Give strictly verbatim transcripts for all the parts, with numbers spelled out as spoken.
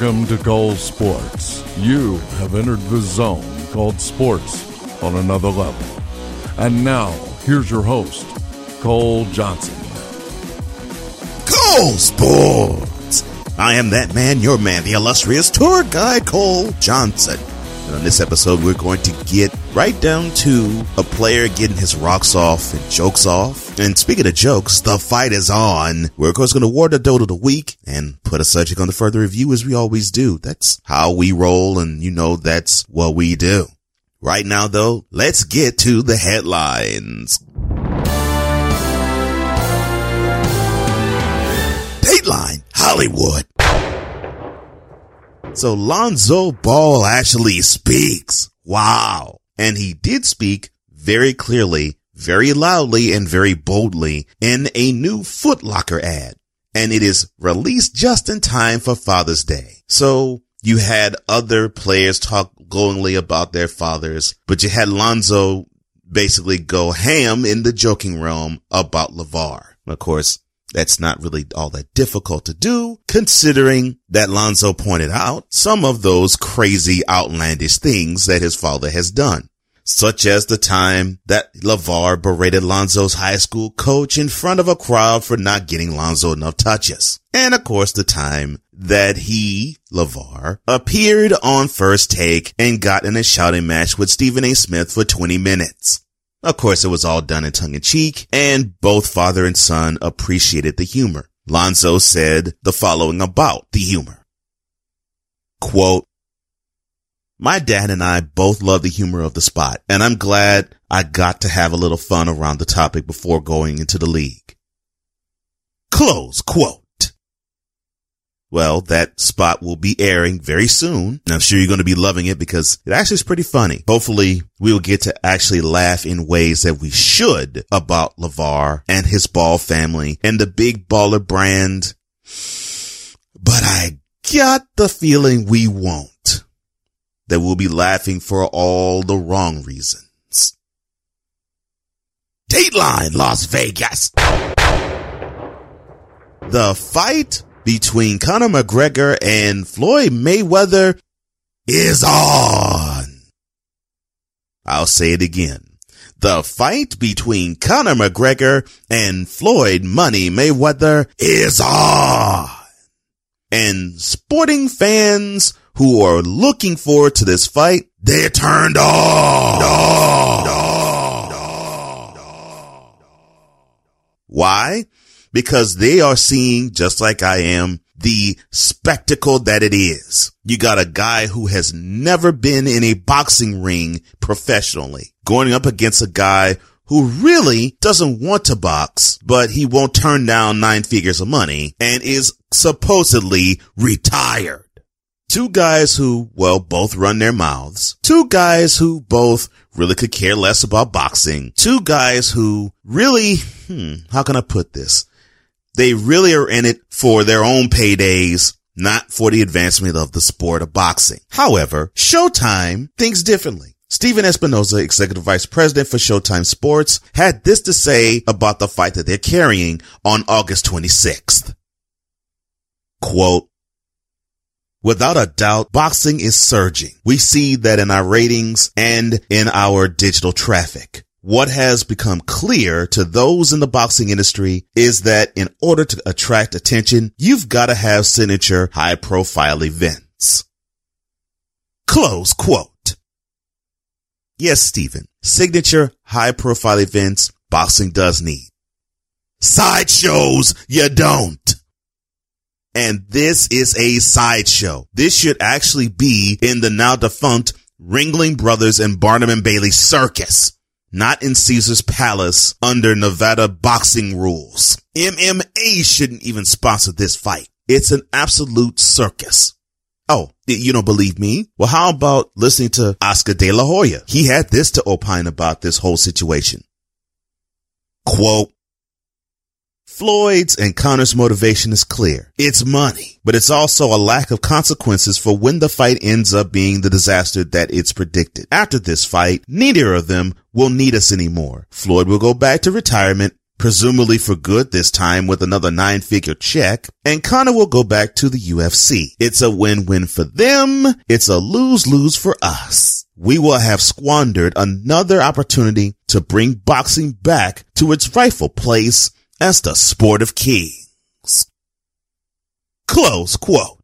Welcome to Cole Sportz. You have entered the zone called sports on another level. And now, here's your host, Cole Johnson. Cole Sportz! I am that man, your man, the illustrious tour guide, Cole Johnson. And on this episode, we're going to get right down to a player getting his rocks off and jokes off. And speaking of jokes, the fight is on. We're, of course, going to award the Dote of the Week and put a subject on the further review as we always do. That's how we roll, and you know that's what we do. Right now, though, let's get to the headlines. Dateline Hollywood. So Lonzo Ball actually speaks. Wow. And he did speak very clearly, very loudly, and very boldly in a new Foot Locker ad. And it is released just in time for Father's Day. So you had other players talk glowingly about their fathers, but you had Lonzo basically go ham in the joking realm about LeVar. Of course, that's not really all that difficult to do, considering that Lonzo pointed out some of those crazy, outlandish things that his father has done, such as the time that LeVar berated Lonzo's high school coach in front of a crowd for not getting Lonzo enough touches. And, of course, the time that he, LeVar, appeared on First Take and got in a shouting match with Stephen A. Smith for twenty minutes. Of course, it was all done in tongue-in-cheek, and both father and son appreciated the humor. Lonzo said the following about the humor. Quote, "My dad and I both love the humor of the spot, and I'm glad I got to have a little fun around the topic before going into the league." Close quote. Well, that spot will be airing very soon. And I'm sure you're going to be loving it because it actually is pretty funny. Hopefully, we will get to actually laugh in ways that we should about LeVar and his Ball family and the Big Baller Brand. But I got the feeling we won't. That we'll be laughing for all the wrong reasons. Dateline Las Vegas. The fight between Conor McGregor and Floyd Mayweather is on. I'll say it again. The fight between Conor McGregor and Floyd Money Mayweather is on. And sporting fans who are looking forward to this fight, they're turned on. on, on, on, on. Why? Because they are seeing, just like I am, the spectacle that it is. You got a guy who has never been in a boxing ring professionally, going up against a guy who really doesn't want to box, but he won't turn down nine figures of money and is supposedly retired. Two guys who, well, both run their mouths. Two guys who both really could care less about boxing. Two guys who really, hmm, how can I put this? They really are in it for their own paydays, not for the advancement of the sport of boxing. However, Showtime thinks differently. Steven Espinoza, executive vice president for Showtime Sports, had this to say about the fight that they're carrying on August twenty-sixth. Quote, "Without a doubt, boxing is surging. We see that in our ratings and in our digital traffic. What has become clear to those in the boxing industry is that in order to attract attention, you've got to have signature high-profile events." Close quote. Yes, Stephen, signature high-profile events boxing does need. Sideshows you don't. And this is a sideshow. This should actually be in the now defunct Ringling Brothers and Barnum and Bailey Circus. Not in Caesar's Palace under Nevada boxing rules. M M A shouldn't even sponsor this fight. It's an absolute circus. Oh, you don't believe me? Well, how about listening to Oscar De La Hoya? He had this to opine about this whole situation. Quote, "Floyd's and Conor's motivation is clear. It's money, but it's also a lack of consequences for when the fight ends up being the disaster that it's predicted. After this fight, neither of them will need us anymore. Floyd will go back to retirement presumably for good this time with another nine-figure check, and Conor will go back to the U F C. It's a win-win for them. It's a lose-lose for us. We will have squandered another opportunity to bring boxing back to its rightful place as the sport of kings. Close quote.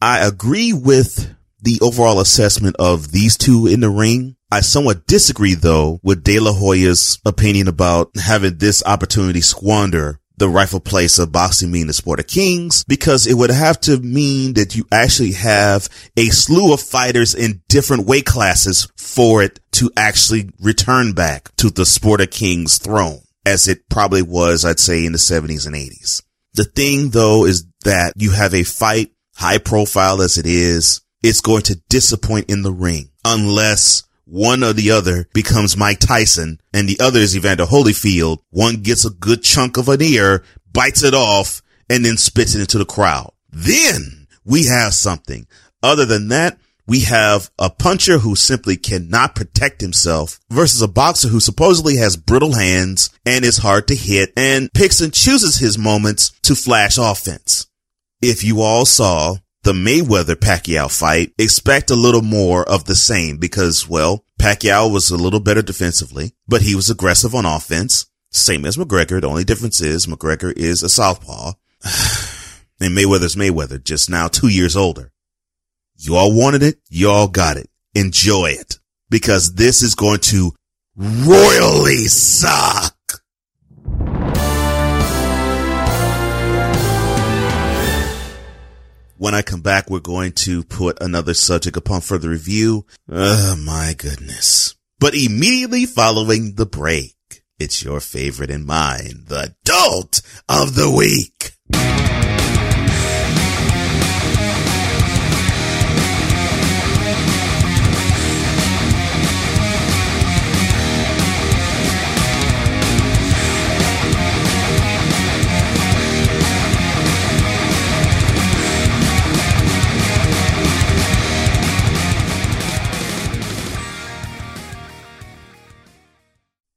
I agree with the overall assessment of these two in the ring. I somewhat disagree, though, with De La Hoya's opinion about having this opportunity squander the rightful place of boxing being the sport of kings, because it would have to mean that you actually have a slew of fighters in different weight classes for it to actually return back to the sport of kings throne, as it probably was, I'd say, in the seventies and eighties. The thing, though, is that you have a fight, high profile as it is, it's going to disappoint in the ring unless one or the other becomes Mike Tyson and the other is Evander Holyfield. One gets a good chunk of an ear, bites it off, and then spits it into the crowd. Then we have something. Other than that, we have a puncher who simply cannot protect himself versus a boxer who supposedly has brittle hands and is hard to hit and picks and chooses his moments to flash offense. If you all saw the Mayweather-Pacquiao fight, expect a little more of the same because, well, Pacquiao was a little better defensively, but he was aggressive on offense, same as McGregor. The only difference is McGregor is a southpaw, and Mayweather's Mayweather, just now two years older. You all wanted it, you all got it. Enjoy it, because this is going to royally suck. When I come back, we're going to put another subject upon further review. Oh, my goodness. But immediately following the break, it's your favorite and mine, the Adult of the Week.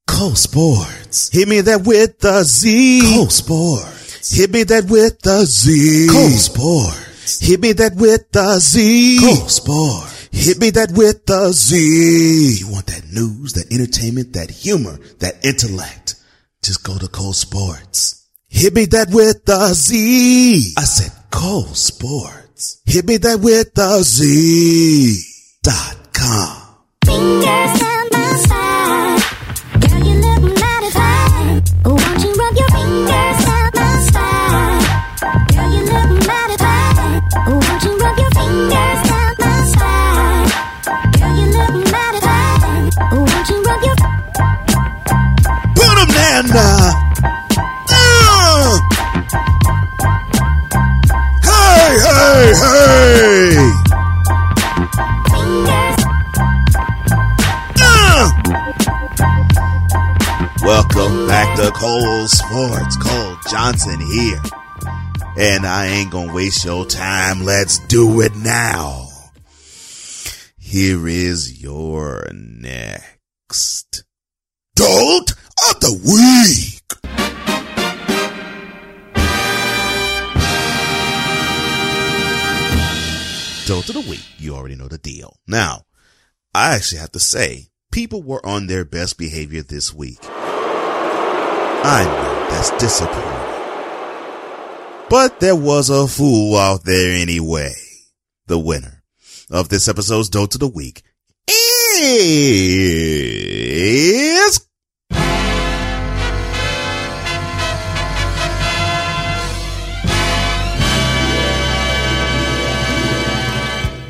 Cole Sportz. Hit me that with the Z. Cole Sportz. Hit me that with the Z. Cole Sportz. Hit me that with the Z. Cole Sportz. Hit me that with the Z. You want that news, that entertainment, that humor, that intellect? Just go to Cole Sportz. Hit me that with the Z. I said Cole Sportz. Hit me that with the Z. Dot com. Fingers on my side. Nah. Uh. Hey, hey, hey! Uh. Welcome back to Cole Sportz. Cole Johnson here. And I ain't gonna waste your time. Let's do it now. Here is your next Adult of the Week. Adult of the Week. You already know the deal. Now, I actually have to say, people were on their best behavior this week. I know that's disappointing, but there was a fool out there anyway. The winner of this episode's Adult of the Week is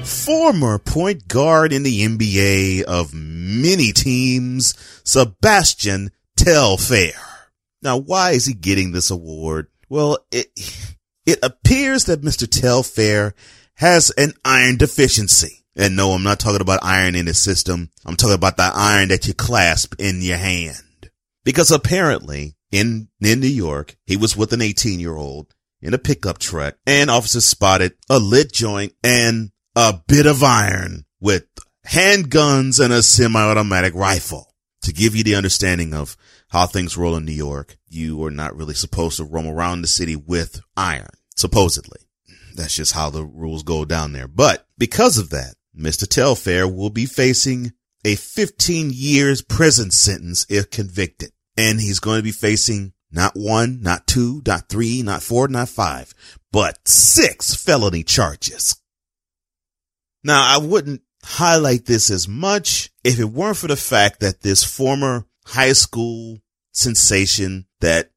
former point guard in the N B A of many teams, Sebastian Telfair. Now, why is he getting this award? Well, it it appears that Mister Telfair has an iron deficiency. And no, I'm not talking about iron in his system. I'm talking about the iron that you clasp in your hand. Because apparently, in, in New York, he was with an eighteen-year-old in a pickup truck, and officers spotted a lit joint and a bit of iron with handguns and a semi-automatic rifle. To give you the understanding of how things roll in New York, you are not really supposed to roam around the city with iron, supposedly. That's just how the rules go down there. But because of that, Mister Telfair will be facing a fifteen years prison sentence if convicted. And he's going to be facing not one, not two, not three, not four, not five, but six felony charges. Now, I wouldn't highlight this as much if it weren't for the fact that this former high school sensation that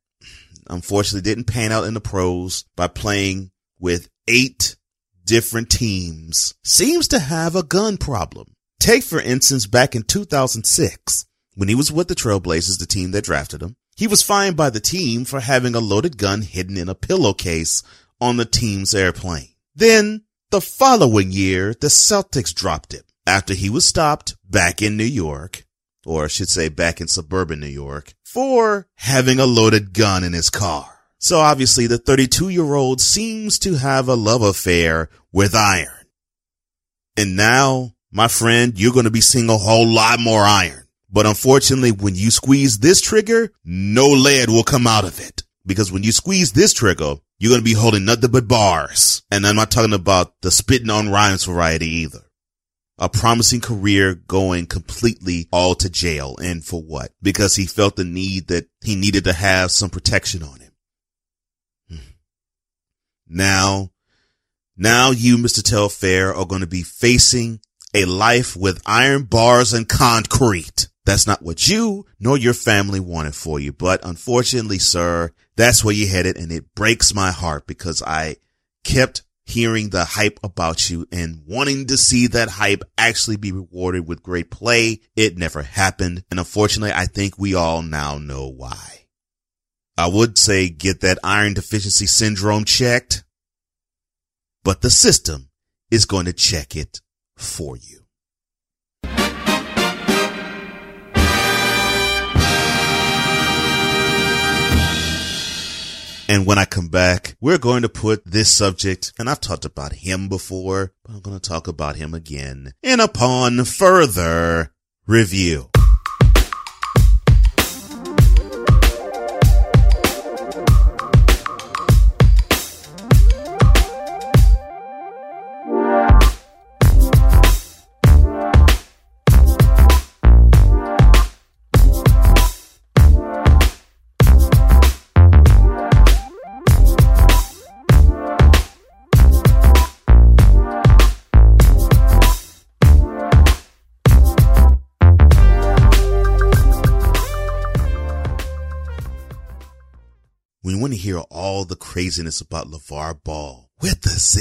unfortunately didn't pan out in the pros by playing with eight different teams seems to have a gun problem. Take, for instance, back in two thousand six, when he was with the Trailblazers, the team that drafted him, he was fined by the team for having a loaded gun hidden in a pillowcase on the team's airplane. Then the following year, the Celtics dropped him after he was stopped back in New York, or I should say back in suburban New York, for having a loaded gun in his car. So obviously the thirty-two-year-old seems to have a love affair with iron. And now, my friend, you're going to be seeing a whole lot more iron. But unfortunately, when you squeeze this trigger, no lead will come out of it. Because when you squeeze this trigger, you're going to be holding nothing but bars. And I'm not talking about the spitting on rhymes variety either. A promising career going completely all to jail. And for what? Because he felt the need that he needed to have some protection on him. Now, now you, Mister Telfair, are going to be facing a life with iron bars and concrete. That's not what you nor your family wanted for you. But unfortunately, sir, that's where you headed. And it breaks my heart because I kept hearing the hype about you and wanting to see that hype actually be rewarded with great play. It never happened. And unfortunately, I think we all now know why. I would say get that iron deficiency syndrome checked, but the system is going to check it for you. And when I come back, we're going to put this subject, and I've talked about him before, but I'm going to talk about him again in upon further review. Hear all the craziness about LeVar Ball with the C.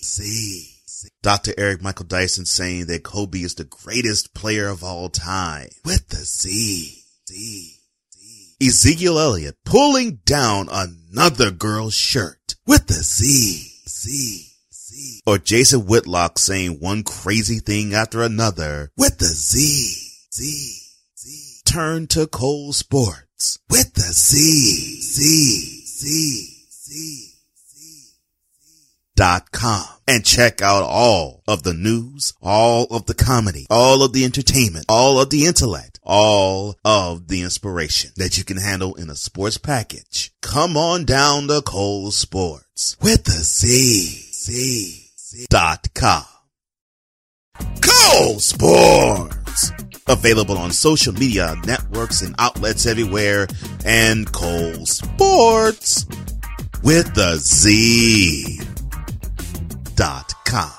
C. C. Doctor Eric Michael Dyson saying that Kobe is the greatest player of all time with the C. C. C. Ezekiel Elliott pulling down another girl's shirt with the C. C. C. Or Jason Whitlock saying one crazy thing after another with the Z. Z. Z. Turn to Cole Sportz with the C. C. C C C dot com and check out all of the news, all of the comedy, all of the entertainment, all of the intellect, all of the inspiration that you can handle in a sports package. Come on down to Cole Sportz with the C C C dot com. Cole Sportz! Available on social media networks and outlets everywhere, and Cole Sportz with the Z dot com.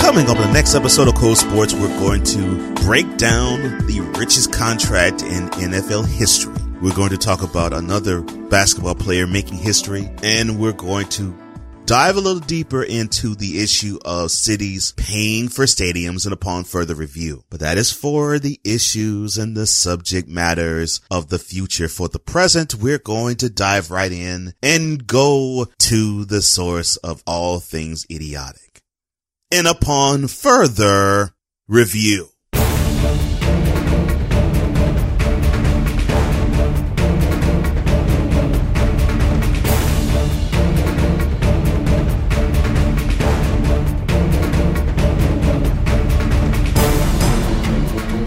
Coming up in the next episode of Cole Sportz, we're going to break down the richest contract in N F L history. We're going to talk about another basketball player making history, and we're going to dive a little deeper into the issue of cities paying for stadiums and upon further review. But that is for the issues and the subject matters of the future. For the present, we're going to dive right in and go to the source of all things idiotic. And upon further review.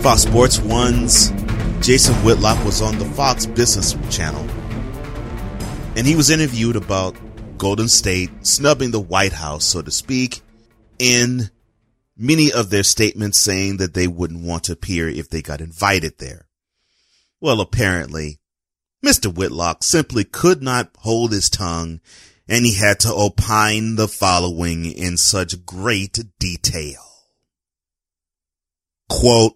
Fox Sports one's Jason Whitlock was on the Fox Business Channel, and he was interviewed about Golden State snubbing the White House, so to speak, in many of their statements saying that they wouldn't want to appear if they got invited there. Well, apparently, Mister Whitlock simply could not hold his tongue, and he had to opine the following in such great detail. Quote,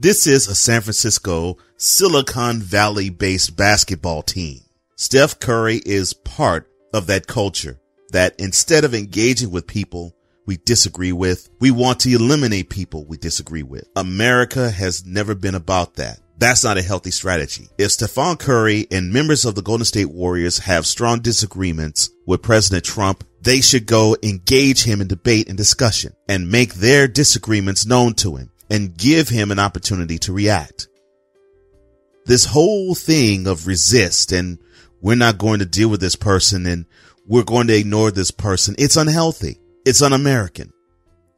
"This is a San Francisco, Silicon Valley-based basketball team. Steph Curry is part of that culture that instead of engaging with people we disagree with, we want to eliminate people we disagree with. America has never been about that. That's not a healthy strategy. If Stephon Curry and members of the Golden State Warriors have strong disagreements with President Trump, they should go engage him in debate and discussion and make their disagreements known to him, and give him an opportunity to react. This whole thing of resist and we're not going to deal with this person and we're going to ignore this person. It's unhealthy. It's un-American.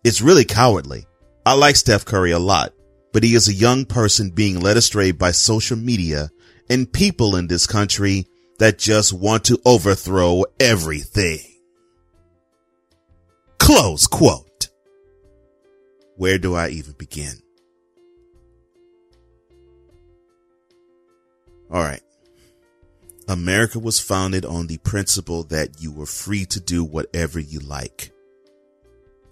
It's really cowardly. I like Steph Curry a lot, but he is a young person being led astray by social media and people in this country that just want to overthrow everything." Close quote. Where do I even begin? All right. America was founded on the principle that you were free to do whatever you like,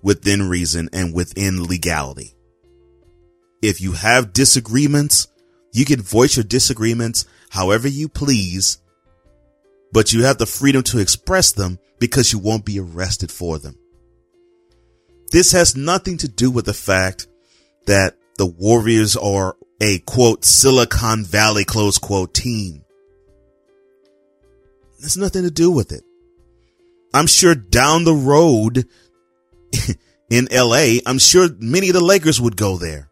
within reason and within legality. If you have disagreements, you can voice your disagreements however you please, but you have the freedom to express them because you won't be arrested for them. This has nothing to do with the fact that the Warriors are a, quote, Silicon Valley, close quote, team. It's nothing to do with it. I'm sure down the road in L A, I'm sure many of the Lakers would go there.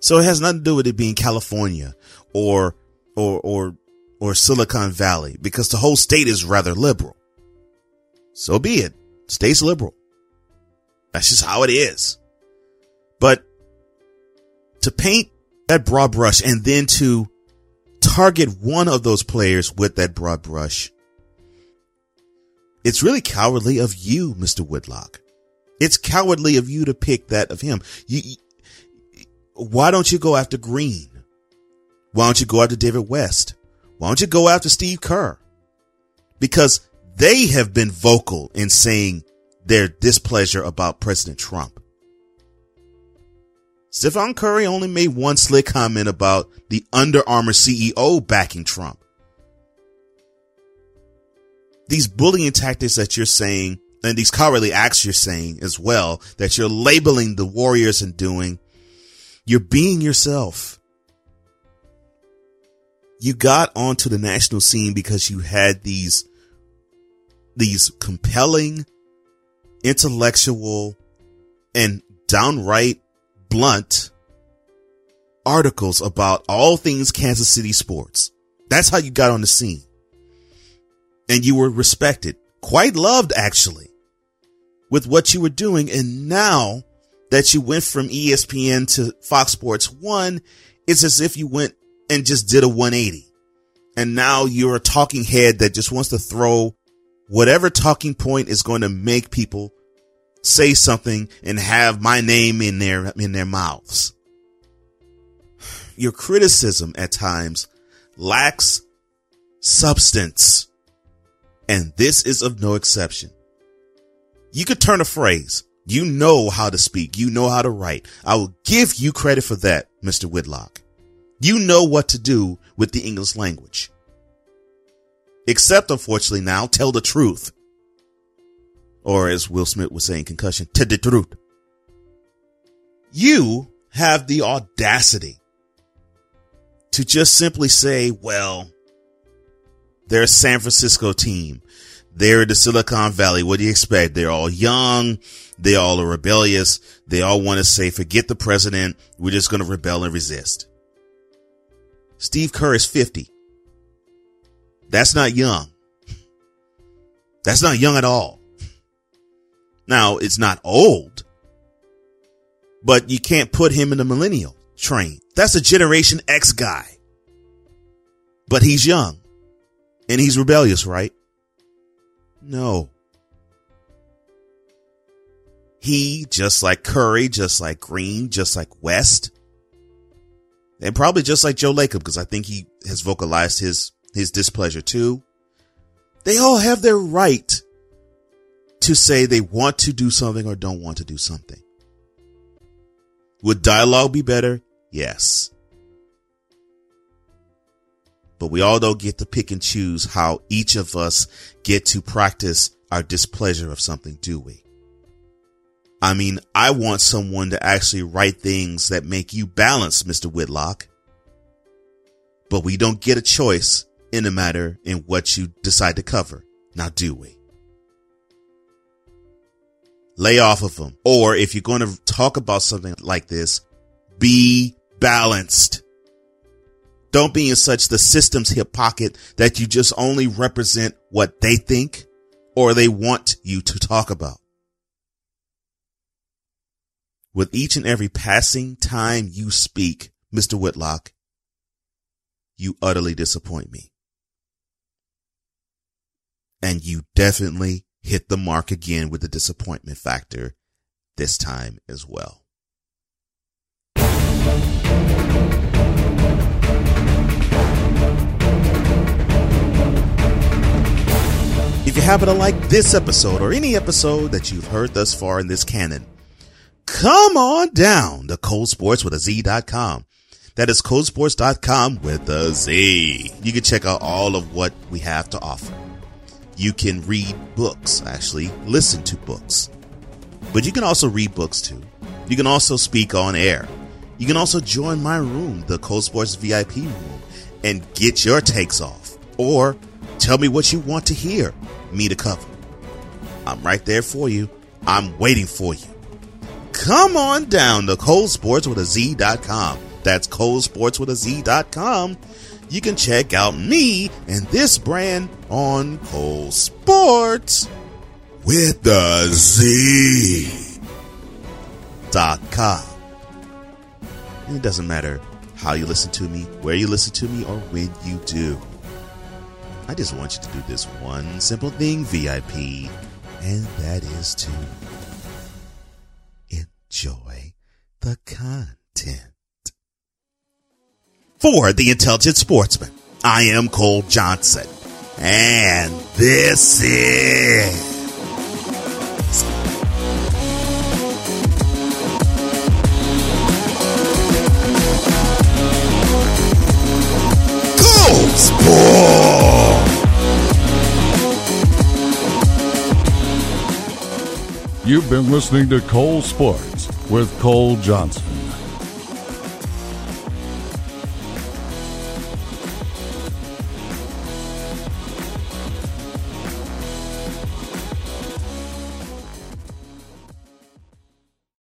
So it has nothing to do with it being California or or or or Silicon Valley, because the whole state is rather liberal. So be it. State's liberal. That's just how it is. But to paint that broad brush and then to target one of those players with that broad brush, it's really cowardly of you, Mister Whitlock. It's cowardly of you to pick that of him. You, you, why don't you go after Green? Why don't you go after David West? Why don't you go after Steve Kerr? Because they have been vocal in saying their displeasure about President Trump. Stephon Curry only made one slick comment about the Under Armour C E O backing Trump. These bullying tactics that you're saying, and these cowardly acts you're saying as well, that you're labeling the Warriors and doing, you're being yourself. You got onto the national scene because you had these, these compelling, intellectual and downright blunt articles about all things Kansas City sports. That's how you got on the scene. And you were respected, quite loved actually, with what you were doing. And now that you went from E S P N to Fox Sports one, it's as if you went and just did a one eighty. And now you're a talking head that just wants to throw whatever talking point is going to make people say something and have my name in their, in their mouths. Your criticism at times lacks substance. And this is of no exception. You could turn a phrase. You know how to speak. You know how to write. I will give you credit for that, Mister Whitlock. You know what to do with the English language. except, unfortunately, now tell the truth. Or as Will Smith was saying, concussion, tell the truth. You have the audacity to just simply say, well, they're a San Francisco team. They're in the Silicon Valley. What do you expect? They're all young. They all are rebellious. They all want to say, forget the president. We're just going to rebel and resist. Steve Kerr is fifty. That's not young. That's not young at all. Now, it's not old, but you can't put him in the millennial train. That's a Generation X guy. But he's young and he's rebellious, right? No. He, just like Curry, just like Green, just like West, and probably just like Joe Lacob, because I think he has vocalized his, his displeasure too. They all have their right to say they want to do something or don't want to do something. Would dialogue be better? Yes. But we all don't get to pick and choose how each of us get to practice our displeasure of something, do we? I mean, I want someone to actually write things that make you balance, Mister Whitlock. But we don't get a choice in the matter in what you decide to cover. Now, do we? Lay off of them. Or if you're going to talk about something like this, be balanced. Don't be in such the system's hip pocket that you just only represent what they think or they want you to talk about. With each and every passing time you speak, Mister Whitlock, you utterly disappoint me. And you definitely hit the mark again with the disappointment factor this time as well. If you happen to like this episode or any episode that you've heard thus far in this canon, come on down to Cole Sportz with a Z dot com. That is Cole Sportz dot com with a Z. You can check out all of what we have to offer. You can read books, actually listen to books, but you can also read books too. You can also speak on air. You can also join my room, the Cole Sportz V I P room, and get your takes off or tell me what you want to hear me to cover. I'm right there for you. I'm waiting for you. Come on down to Cole Sportz with a Z dot com. That's Cole Sportz with a Z dot com. You can check out me and this brand on Cole Sportz with the Z dot com. And it doesn't matter how you listen to me, where you listen to me, or when you do. I just want you to do this one simple thing, V I P, and that is to enjoy the content. For the Intelligent Sportsman, I am Cole Johnson, and this is... Cole Sportz! You've been listening to Cole Sportz with Cole Johnson.